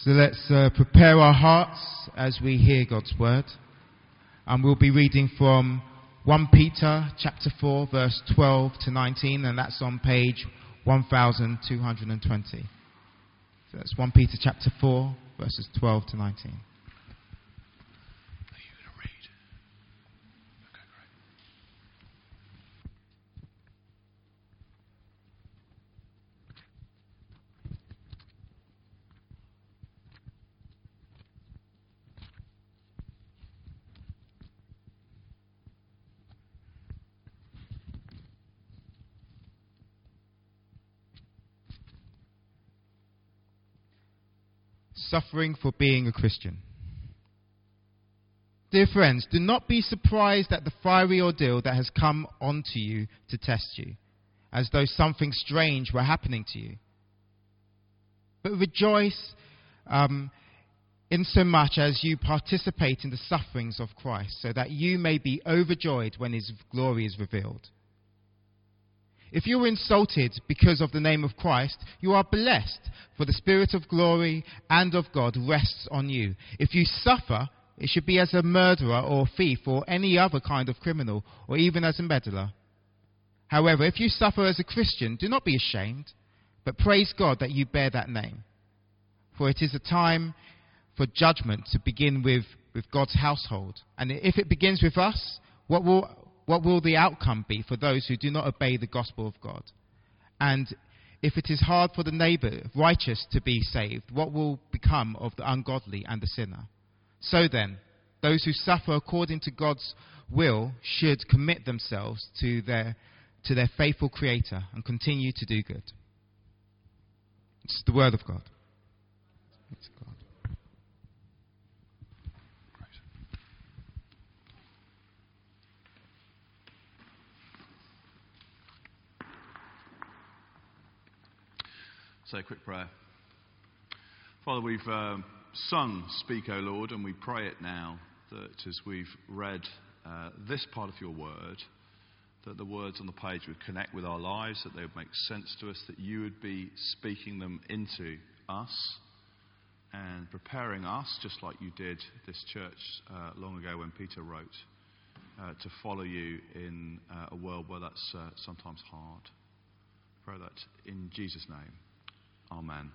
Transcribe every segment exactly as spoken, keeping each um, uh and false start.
So let's uh, prepare our hearts as we hear God's word. And we'll be reading from First Peter chapter four, verse twelve to nineteen, and that's on page one thousand two hundred twenty. So that's First Peter chapter four, verses twelve to nineteen. Suffering for being a Christian. Dear friends, do not be surprised at the fiery ordeal that has come onto you to test you, as though something strange were happening to you. But rejoice um, insomuch as you participate in the sufferings of Christ, so that you may be overjoyed when his glory is revealed. If you are insulted because of the name of Christ, you are blessed, for the Spirit of glory and of God rests on you. If you suffer, it should be as a murderer or thief or any other kind of criminal, or even as a meddler. However, if you suffer as a Christian, do not be ashamed, but praise God that you bear that name. For it is a time for judgment to begin with, with God's household. And if it begins with us, what will... What will the outcome be for those who do not obey the gospel of God? And if it is hard for the neighbor righteous to be saved, what will become of the ungodly and the sinner? So then, those who suffer according to God's will should commit themselves to their to their faithful Creator and continue to do good. It's the word of God. It's God. Say a quick prayer. Father, we've um, sung Speak, O Lord, and we pray it now that as we've read uh, this part of your word, that the words on the page would connect with our lives, that they would make sense to us, that you would be speaking them into us and preparing us, just like you did this church uh, long ago when Peter wrote, uh, to follow you in uh, a world where that's uh, sometimes hard. Pray that in Jesus' name. Amen.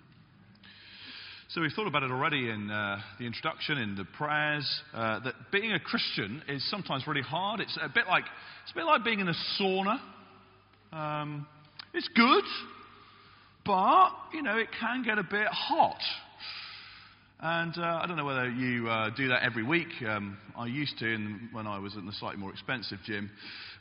So we've thought about it already in uh, the introduction, in the prayers, uh, that being a Christian is sometimes really hard. It's a bit like it's a bit like being in a sauna. Um, it's good, but you know it can get a bit hot. And uh, I don't know whether you uh, do that every week. Um, I used to in, when I was in the slightly more expensive gym.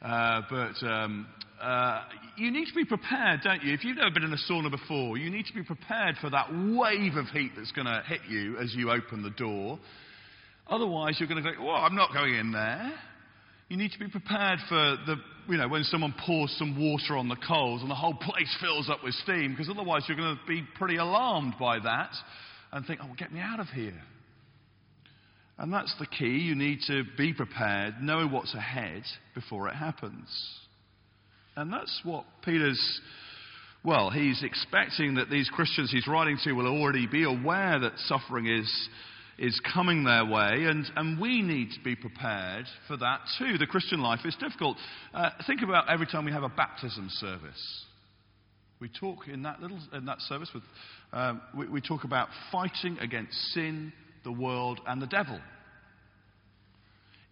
Uh, but um, uh, you need to be prepared, don't you? If you've never been in a sauna before, you need to be prepared for that wave of heat that's going to hit you as you open the door. Otherwise, you're going to go, well, I'm not going in there. You need to be prepared for the, you know, when someone pours some water on the coals and the whole place fills up with steam, because otherwise you're going to be pretty alarmed by that. And think, oh, get me out of here. And that's the key. You need to be prepared, know what's ahead before it happens. And that's what Peter's, well, he's expecting that these Christians he's writing to will already be aware that suffering is is coming their way, and, and we need to be prepared for that too. The Christian life is difficult. Uh, think about every time we have a baptism service. We talk in that little in that service with um, we, we talk about fighting against sin, the world, and the devil.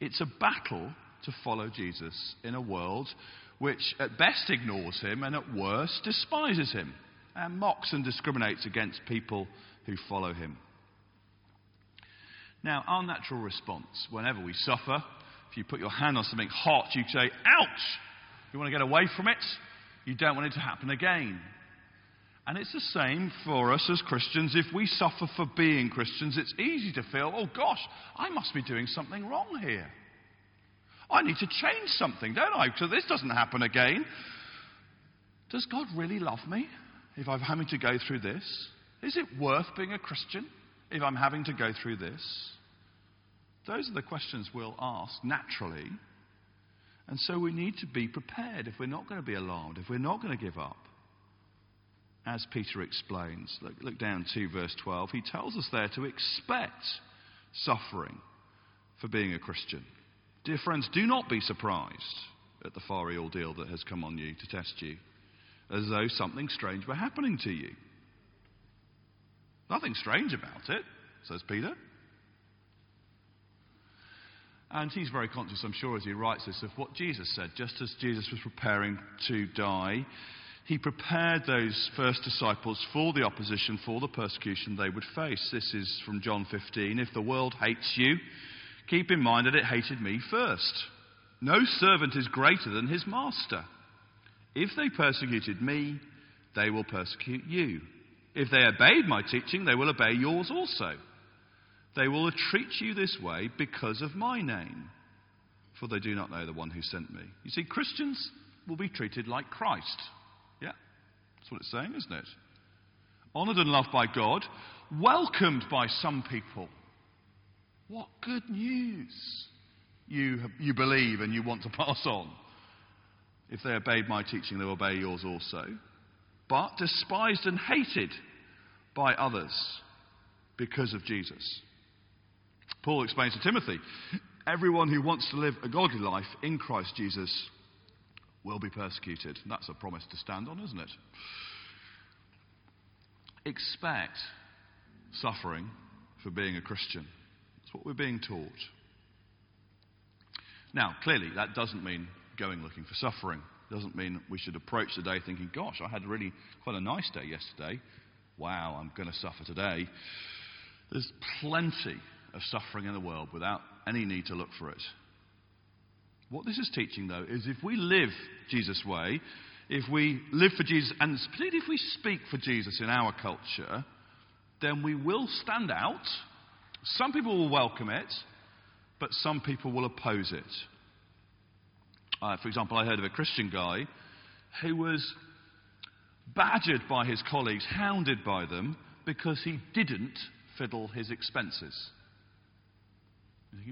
It's a battle to follow Jesus in a world which at best ignores him and at worst despises him and mocks and discriminates against people who follow him. Now, our natural response whenever we suffer, if you put your hand on something hot, you say, ouch! You want to get away from it? You don't want it to happen again. And it's the same for us as Christians. If we suffer for being Christians, it's easy to feel, oh gosh, I must be doing something wrong here. I need to change something, don't I? So this doesn't happen again. Does God really love me if I'm having to go through this? Is it worth being a Christian if I'm having to go through this? Those are the questions we'll ask naturally. And so we need to be prepared if we're not going to be alarmed, if we're not going to give up. as Peter explains. Look, look down to verse twelve. He tells us there to expect suffering for being a Christian. Dear friends, do not be surprised at the fiery ordeal that has come on you to test you, as though something strange were happening to you. Nothing strange about it, says Peter. And he's very conscious, I'm sure, as he writes this, of what Jesus said. Just as Jesus was preparing to die, he prepared those first disciples for the opposition, for the persecution they would face. This is from John fifteen. If the world hates you, keep in mind that it hated me first. No servant is greater than his master. If they persecuted me, they will persecute you. If they obeyed my teaching, they will obey yours also. They will treat you this way because of my name, for they do not know the one who sent me. You see, Christians will be treated like Christ. Yeah, that's what it's saying, isn't it? Honoured and loved by God, welcomed by some people. What good news you, you believe and you want to pass on. If they obeyed my teaching, they will obey yours also. But despised and hated by others because of Jesus. Paul explains to Timothy, everyone who wants to live a godly life in Christ Jesus will be persecuted. And that's a promise to stand on, isn't it? Expect suffering for being a Christian. That's what we're being taught. Now, clearly, that doesn't mean going looking for suffering. It doesn't mean we should approach the day thinking, gosh, I had really quite a nice day yesterday. Wow, I'm going to suffer today. There's plenty of suffering in the world without any need to look for it. What this is teaching, though, is if we live Jesus' way, if we live for Jesus, and particularly if we speak for Jesus in our culture, then we will stand out. Some people will welcome it, but some people will oppose it. Uh, for example, I heard of a Christian guy who was badgered by his colleagues, hounded by them, because he didn't fiddle his expenses.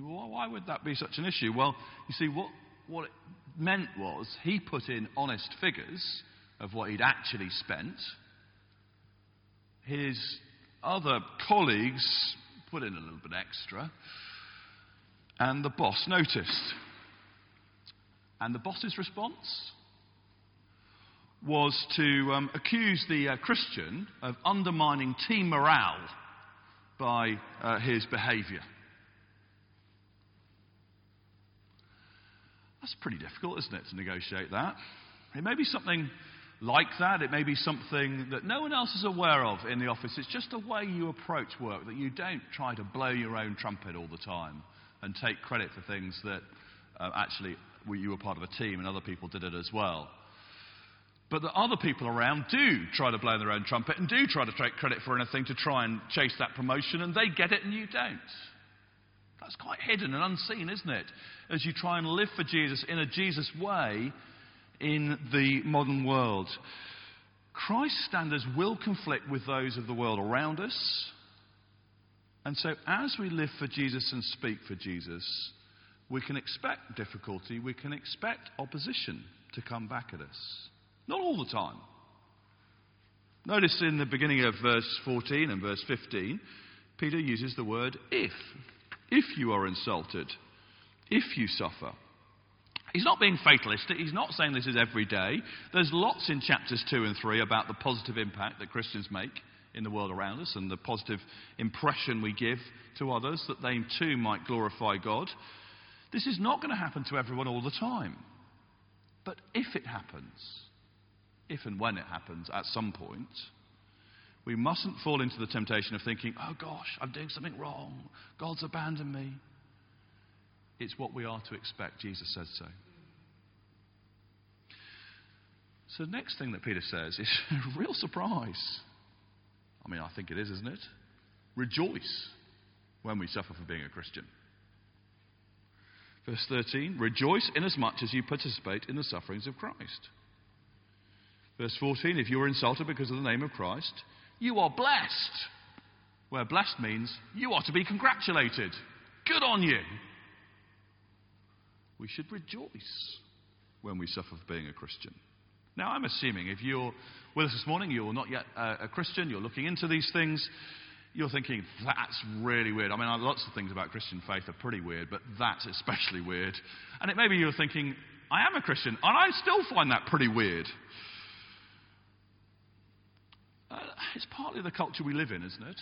Well, why would that be such an issue? Well, you see, what, what it meant was he put in honest figures of what he'd actually spent. His other colleagues put in a little bit extra, and the boss noticed. And the boss's response was to um, accuse the uh, Christian of undermining team morale by uh, his behaviour. That's pretty difficult, isn't it, to negotiate that? It may be something like that. It may be something that no one else is aware of in the office. It's just the way you approach work, that you don't try to blow your own trumpet all the time and take credit for things that uh, actually you were part of a team and other people did it as well. But the other people around do try to blow their own trumpet and do try to take credit for anything to try and chase that promotion, and they get it and you don't. That's quite hidden and unseen, isn't it? As you try and live for Jesus in a Jesus way in the modern world. Christ's standards will conflict with those of the world around us. And so as we live for Jesus and speak for Jesus, we can expect difficulty, we can expect opposition to come back at us. Not all the time. Notice in the beginning of verse fourteen and verse fifteen, Peter uses the word if. If you are insulted, if you suffer. He's not being fatalistic. He's not saying this is every day. There's lots in chapters two and three about the positive impact that Christians make in the world around us and the positive impression we give to others that they too might glorify God. This is not going to happen to everyone all the time. But if it happens, if and when it happens at some point, we mustn't fall into the temptation of thinking, oh gosh, I'm doing something wrong. God's abandoned me. It's what we are to expect. Jesus said so. So the next thing that Peter says is a real surprise. I mean, I think it is, isn't it? Rejoice when we suffer for being a Christian. Verse thirteen, rejoice inasmuch as you participate in the sufferings of Christ. Verse fourteen, if you are insulted because of the name of Christ, you are blessed. Where blessed means you are to be congratulated. Good on you. We should rejoice when we suffer for being a Christian. Now, I'm assuming if you're with us this morning, you're not yet uh, a Christian, you're looking into these things, you're thinking, that's really weird. I mean, lots of things about Christian faith are pretty weird, but that's especially weird. And it may be you're thinking, I am a Christian, and I still find that pretty weird. Uh, it's partly the culture we live in, isn't it?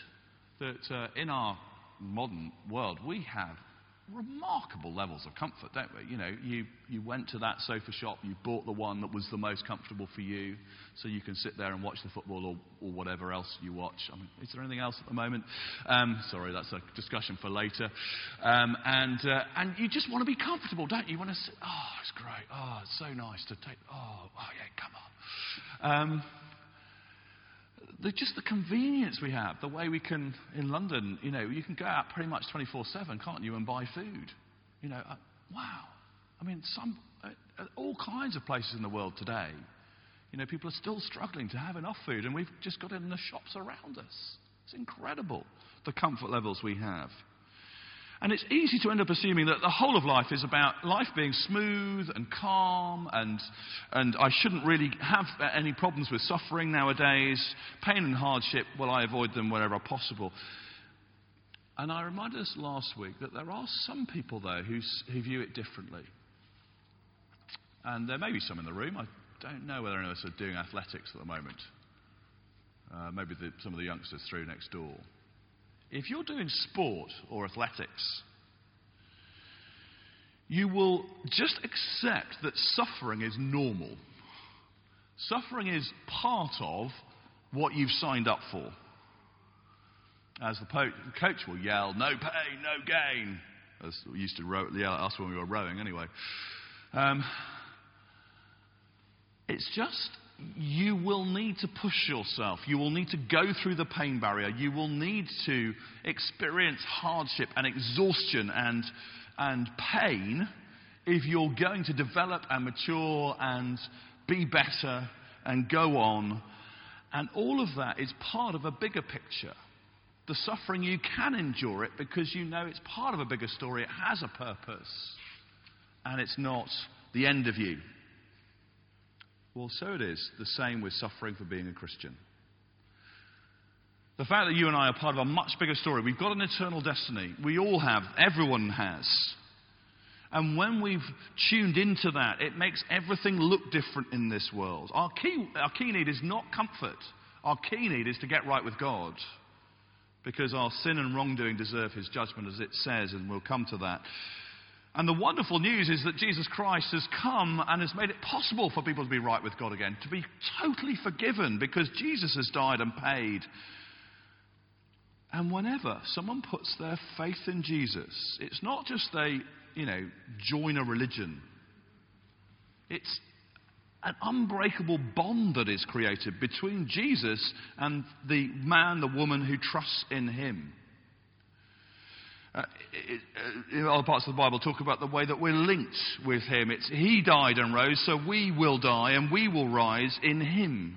That uh, in our modern world, we have remarkable levels of comfort, don't we? You know, you, you went to that sofa shop, you bought the one that was the most comfortable for you, so you can sit there and watch the football or, or whatever else you watch. I mean, is there anything else at the moment? Um, sorry, that's a discussion for later. Um, and uh, and you just want to be comfortable, don't you? You want to sit, oh, it's great, oh, it's so nice to take, oh, oh yeah, come on. Um, The, just the convenience we have, the way we can, in London, you know, you can go out pretty much twenty-four seven, can't you, and buy food. You know, uh, wow. I mean, some, uh, all kinds of places in the world today, you know, people are still struggling to have enough food, and we've just got it in the shops around us. It's incredible, the comfort levels we have. And it's easy to end up assuming that the whole of life is about life being smooth and calm, and and I shouldn't really have any problems with suffering nowadays. Pain and hardship, well, I avoid them wherever possible. And I reminded us last week that there are some people, though, who, who view it differently. And there may be some in the room. I don't know whether any of us are doing athletics at the moment. Uh, maybe the, some of the youngsters through next door. If you're doing sport or athletics, you will just accept that suffering is normal. Suffering is part of what you've signed up for. As the po- coach will yell, no pain, no gain. As we used to row- yell at us when we were rowing anyway. Um, it's just... You will need to push yourself. You will need to go through the pain barrier. You will need to experience hardship and exhaustion and and pain if you're going to develop and mature and be better and go on. And all of that is part of a bigger picture. The suffering, you can endure it because you know it's part of a bigger story. It has a purpose. And it's not the end of you. Well, so it is the same with suffering for being a Christian. The fact that you and I are part of a much bigger story. We've got an eternal destiny. We all have. Everyone has. And when we've tuned into that, it makes everything look different in this world. Our key, our key need is not comfort. Our key need is to get right with God. Because our sin and wrongdoing deserve his judgment, as it says, and we'll come to that. And the wonderful news is that Jesus Christ has come and has made it possible for people to be right with God again, to be totally forgiven because Jesus has died and paid. And whenever someone puts their faith in Jesus, it's not just they, you know, join a religion. It's an unbreakable bond that is created between Jesus and the man, the woman who trusts in him. Uh, it, it, other parts of the Bible talk about the way that we're linked with him. It's he died and rose, so we will die and we will rise in him.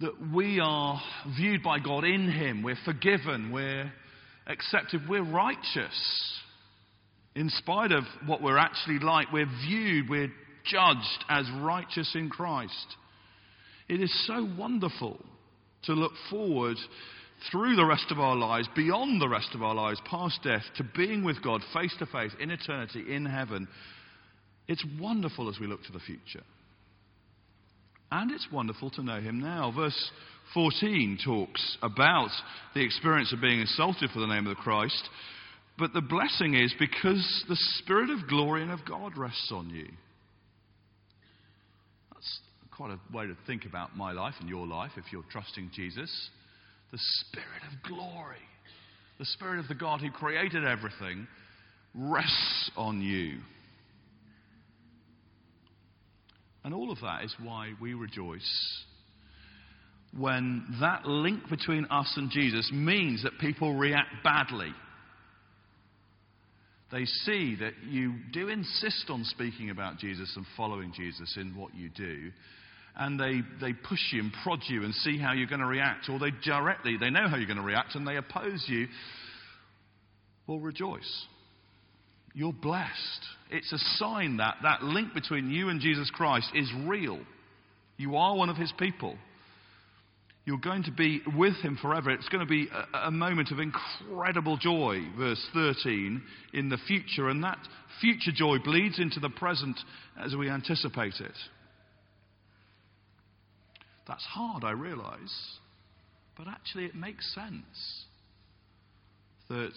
That we are viewed by God in him. We're forgiven. We're accepted. We're righteous. In spite of what we're actually like, we're viewed, we're judged as righteous in Christ. It is so wonderful to look forward through the rest of our lives, beyond the rest of our lives, past death, to being with God face to face, in eternity, in heaven. It's wonderful as we look to the future. And it's wonderful to know him now. Verse fourteen talks about the experience of being insulted for the name of Christ, but the blessing is because the Spirit of glory and of God rests on you. That's quite a way to think about my life and your life if you're trusting Jesus. The Spirit of glory, the Spirit of the God who created everything, rests on you. And all of that is why we rejoice when that link between us and Jesus means that people react badly. They see that you do insist on speaking about Jesus and following Jesus in what you do. And they, they push you and prod you and see how you're going to react. Or they directly, they know how you're going to react and they oppose you. Well, rejoice. You're blessed. It's a sign that that link between you and Jesus Christ is real. You are one of his people. You're going to be with him forever. It's going to be a, a moment of incredible joy, verse thirteen, in the future. And that future joy bleeds into the present as we anticipate it. That's hard, I realize. But actually it makes sense that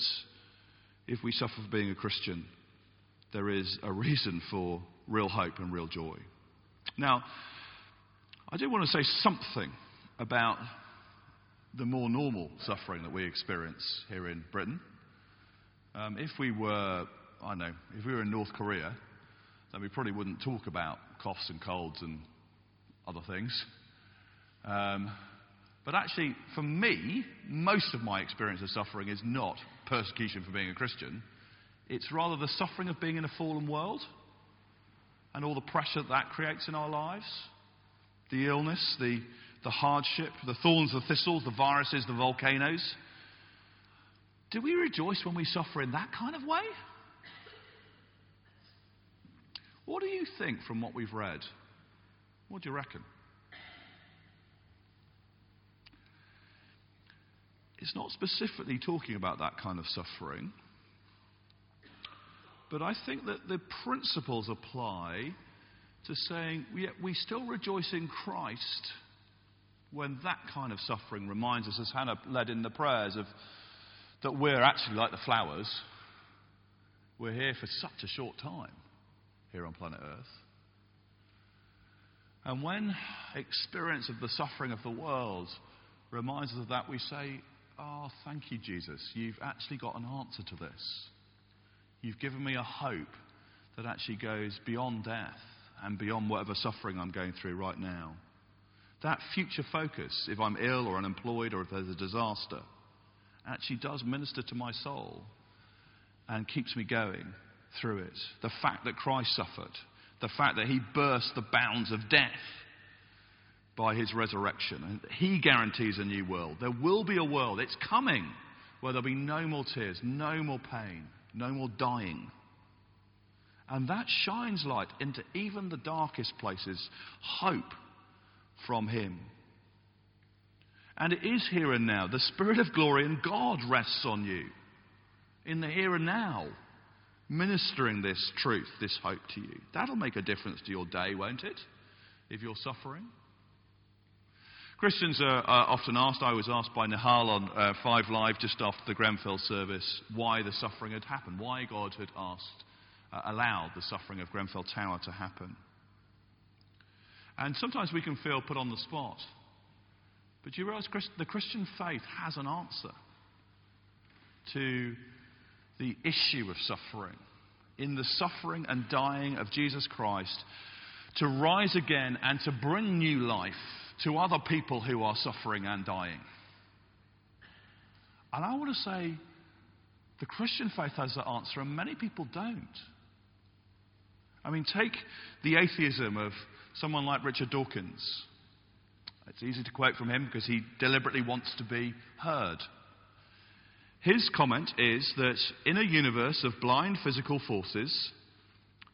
if we suffer for being a Christian, there is a reason for real hope and real joy. Now, I do want to say something about the more normal suffering that we experience here in Britain. Um, if we were, I don't know, if we were in North Korea, then we probably wouldn't talk about coughs and colds and other things. Um, but actually, for me, most of my experience of suffering is not persecution for being a Christian. It's rather the suffering of being in a fallen world and all the pressure that, that creates in our lives. The illness, the the hardship, the thorns, the thistles, the viruses, the volcanoes. Do we rejoice when we suffer in that kind of way? What do you think from what we've read? What do you reckon? It's not specifically talking about that kind of suffering, but I think that the principles apply to saying, yeah, we still rejoice in Christ when that kind of suffering reminds us, as Hannah led in the prayers, of that we're actually like the flowers. We're here for such a short time here on planet Earth. And when experience of the suffering of the world reminds us of that, we say, oh, thank you, Jesus. You've actually got an answer to this. You've given me a hope that actually goes beyond death and beyond whatever suffering I'm going through right now. That future focus, if I'm ill or unemployed or if there's a disaster, actually does minister to my soul and keeps me going through it. The fact that Christ suffered, the fact that he burst the bounds of death by his resurrection, and he guarantees a new world. There will be a world, it's coming, where there'll be no more tears, no more pain, no more dying. And that shines light into even the darkest places, hope from him. And it is here and now. The Spirit of glory and God rests on you in the here and now, ministering this truth, this hope to you. That'll make a difference to your day, won't it, if you're suffering? Christians are, are often asked, I was asked by Nihal on uh, Five Live just after the Grenfell service, why the suffering had happened, why God had asked, uh, allowed the suffering of Grenfell Tower to happen. And sometimes we can feel put on the spot. But you realize Christ- the Christian faith has an answer to the issue of suffering. In the suffering and dying of Jesus Christ, to rise again and to bring new life to other people who are suffering and dying. And I want to say, the Christian faith has that answer, and many people don't. I mean, take the atheism of someone like Richard Dawkins. It's easy to quote from him because he deliberately wants to be heard. His comment is that in a universe of blind physical forces,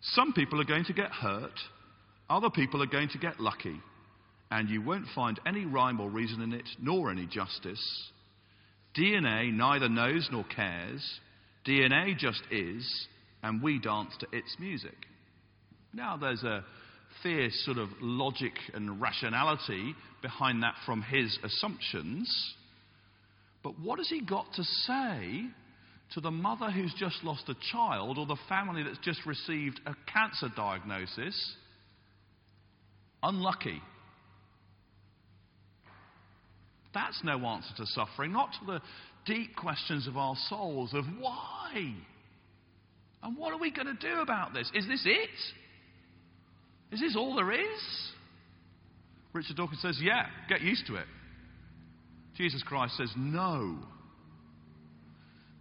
some people are going to get hurt, other people are going to get lucky, and you won't find any rhyme or reason in it, nor any justice. D N A neither knows nor cares. D N A just is, and we dance to its music. Now there's a fierce sort of logic and rationality behind that from his assumptions. But what has he got to say to the mother who's just lost a child or the family that's just received a cancer diagnosis? Unlucky. That's no answer to suffering, not to the deep questions of our souls of why? And what are we going to do about this? Is this it? Is this all there is? Richard Dawkins says, yeah, get used to it. Jesus Christ says, no.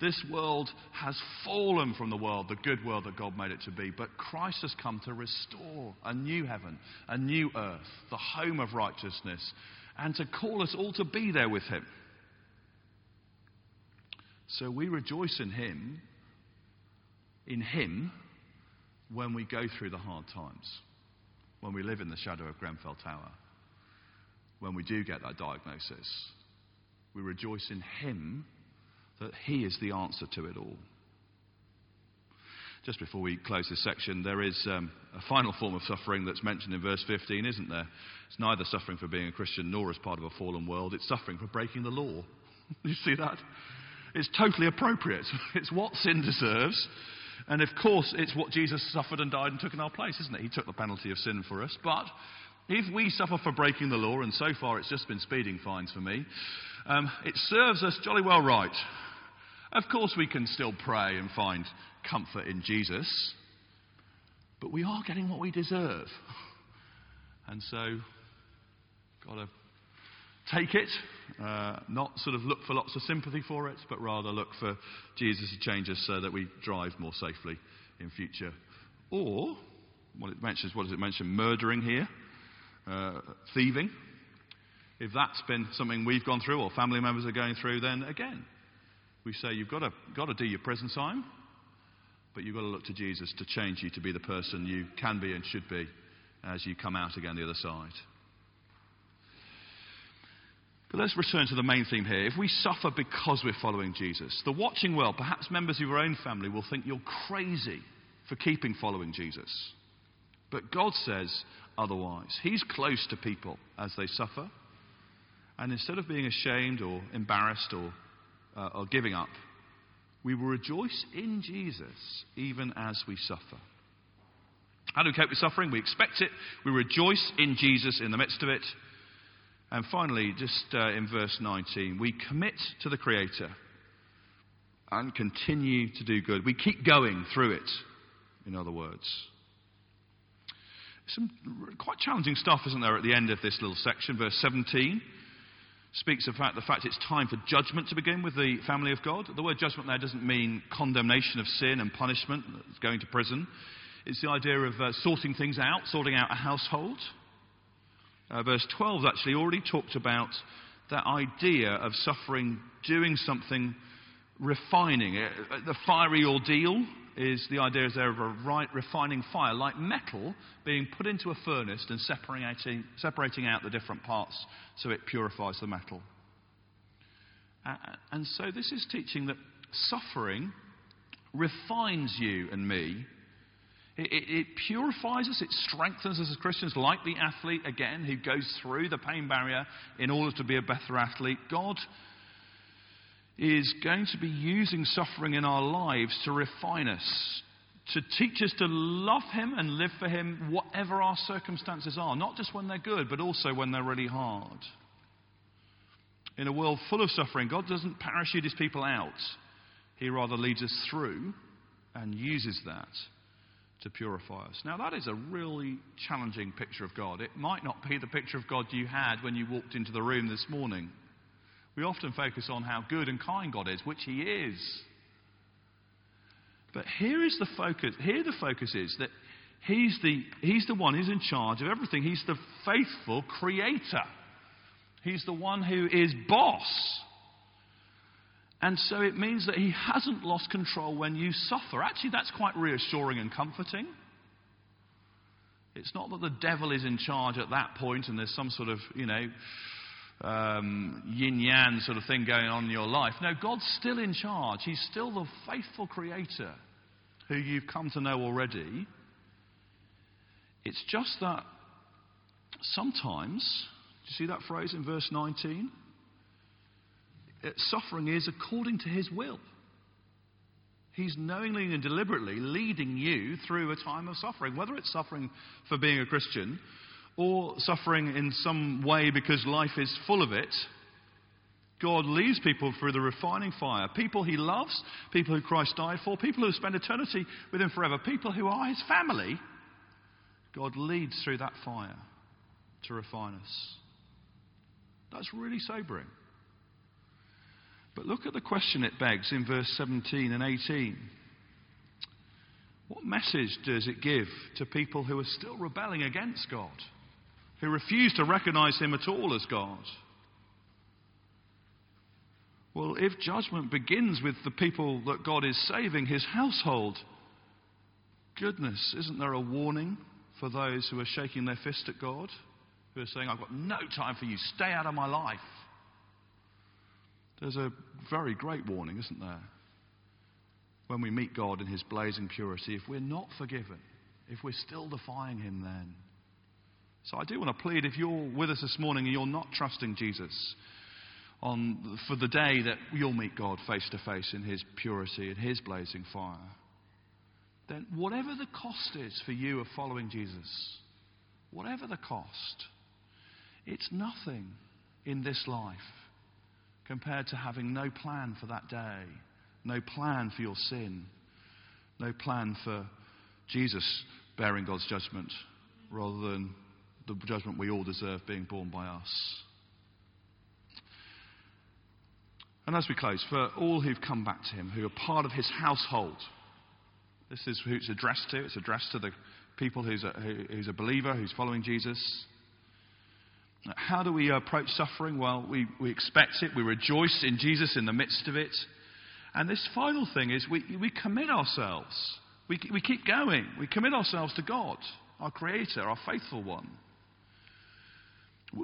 This world has fallen from the world, the good world that God made it to be, but Christ has come to restore a new heaven, a new earth, the home of righteousness, and to call us all to be there with him. So we rejoice in him, in him, when we go through the hard times, when we live in the shadow of Grenfell Tower, when we do get that diagnosis. We rejoice in him that he is the answer to it all. Just before we close this section, there is um, a final form of suffering that's mentioned in verse fifteen, isn't there? It's neither suffering for being a Christian nor as part of a fallen world. It's suffering for breaking the law. You see that? It's totally appropriate. It's what sin deserves. And of course, it's what Jesus suffered and died and took in our place, isn't it? He took the penalty of sin for us. But if we suffer for breaking the law, and so far it's just been speeding fines for me, um, it serves us jolly well right. Of course we can still pray and find comfort in Jesus, but we are getting what we deserve. And so, gotta take it, uh, not sort of look for lots of sympathy for it, but rather look for Jesus to change us so that we drive more safely in future. Or, what it mentions, what does it mention? Murdering here, uh, thieving. If that's been something we've gone through or family members are going through, then again, we say you've got to got to do your prison time, but you've got to look to Jesus to change you to be the person you can be and should be as you come out again the other side. But let's return to the main theme here. If we suffer because we're following Jesus, the watching world, perhaps members of your own family, will think you're crazy for keeping following Jesus. But God says otherwise. He's close to people as they suffer. And instead of being ashamed or embarrassed or Uh, or giving up, we will rejoice in Jesus even as we suffer. How do we cope with suffering? We expect it. We rejoice in Jesus in the midst of it. And finally, just uh, in verse nineteen, we commit to the Creator and continue to do good. We keep going through it, in other words. Some quite challenging stuff, isn't there, at the end of this little section, verse seventeen. Speaks about the fact it's time for judgment to begin with the family of God. The word judgment there doesn't mean condemnation of sin and punishment, going to prison. It's the idea of uh, sorting things out, sorting out a household. Uh, verse twelve actually already talked about that idea of suffering, doing something, refining it. The fiery ordeal is the idea is there of a right refining fire, like metal being put into a furnace and separating, separating out the different parts so it purifies the metal. Uh, and so this is teaching that suffering refines you and me. It, it, it purifies us, it strengthens us as Christians, like the athlete, again, who goes through the pain barrier in order to be a better athlete. God is going to be using suffering in our lives to refine us, to teach us to love him and live for him whatever our circumstances are, not just when they're good, but also when they're really hard. In a world full of suffering, God doesn't parachute his people out. He rather leads us through and uses that to purify us. Now, that is a really challenging picture of God. It might not be the picture of God you had when you walked into the room this morning. We often focus on how good and kind God is, which he is. But here is the focus. Here the focus is that he's the, he's the one who's in charge of everything. He's the faithful creator. He's the one who is boss. And so it means that he hasn't lost control when you suffer. Actually, that's quite reassuring and comforting. It's not that the devil is in charge at that point and there's some sort of, you know, Um, yin-yang sort of thing going on in your life. No, God's still in charge. He's still the faithful creator who you've come to know already. It's just that sometimes, do you see that phrase in verse nineteen? Suffering is according to his will. He's knowingly and deliberately leading you through a time of suffering, whether it's suffering for being a Christian or suffering in some way because life is full of it. God leads people through the refining fire. People he loves, people who Christ died for, people who spend eternity with him forever, people who are his family. God leads through that fire to refine us. That's really sobering. But look at the question it begs in verse seventeen and eighteen. What message does it give to people who are still rebelling against God, who refuse to recognize him at all as God? Well, if judgment begins with the people that God is saving, his household, goodness, isn't there a warning for those who are shaking their fist at God who are saying, I've got no time for you, stay out of my life. There's a very great warning, isn't there? When we meet God in his blazing purity, if we're not forgiven, if we're still defying him then. So I do want to plead, if you're with us this morning and you're not trusting Jesus on for the day that you'll meet God face to face in his purity, in his blazing fire, then whatever the cost is for you of following Jesus, whatever the cost, it's nothing in this life compared to having no plan for that day, no plan for your sin, no plan for Jesus bearing God's judgment rather than the judgment we all deserve being borne by us. And as we close, for all who've come back to him, who are part of his household, this is who it's addressed to. It's addressed to the people who's a, who, who's a believer, who's following Jesus. How do we approach suffering? Well, we, we expect it. We rejoice in Jesus in the midst of it. And this final thing is we, we commit ourselves. We, we keep going. We commit ourselves to God, our Creator, our faithful one.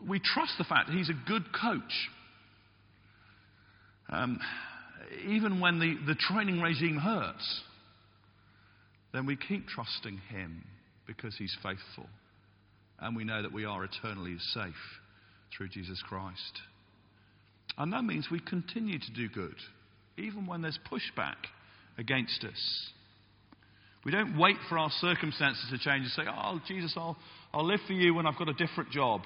We trust the fact that he's a good coach. Um, even when the, the training regime hurts, then we keep trusting him because he's faithful. And we know that we are eternally safe through Jesus Christ. And that means we continue to do good, even when there's pushback against us. We don't wait for our circumstances to change and say, oh, Jesus, I'll, I'll live for you when I've got a different job.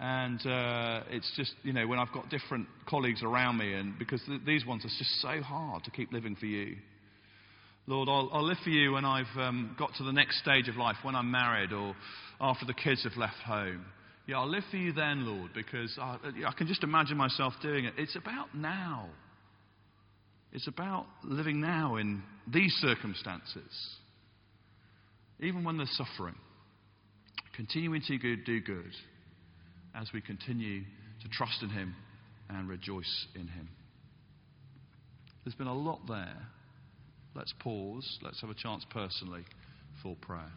And uh, it's just, you know, when I've got different colleagues around me, and because th- these ones, it's just so hard to keep living for you. Lord, I'll, I'll live for you when I've um, got to the next stage of life, when I'm married or after the kids have left home. Yeah, I'll live for you then, Lord, because I, I can just imagine myself doing it. It's about now. It's about living now in these circumstances. Even when there's suffering, continuing to do good as we continue to trust in him and rejoice in him. There's been a lot there. Let's pause. Let's have a chance personally for prayer.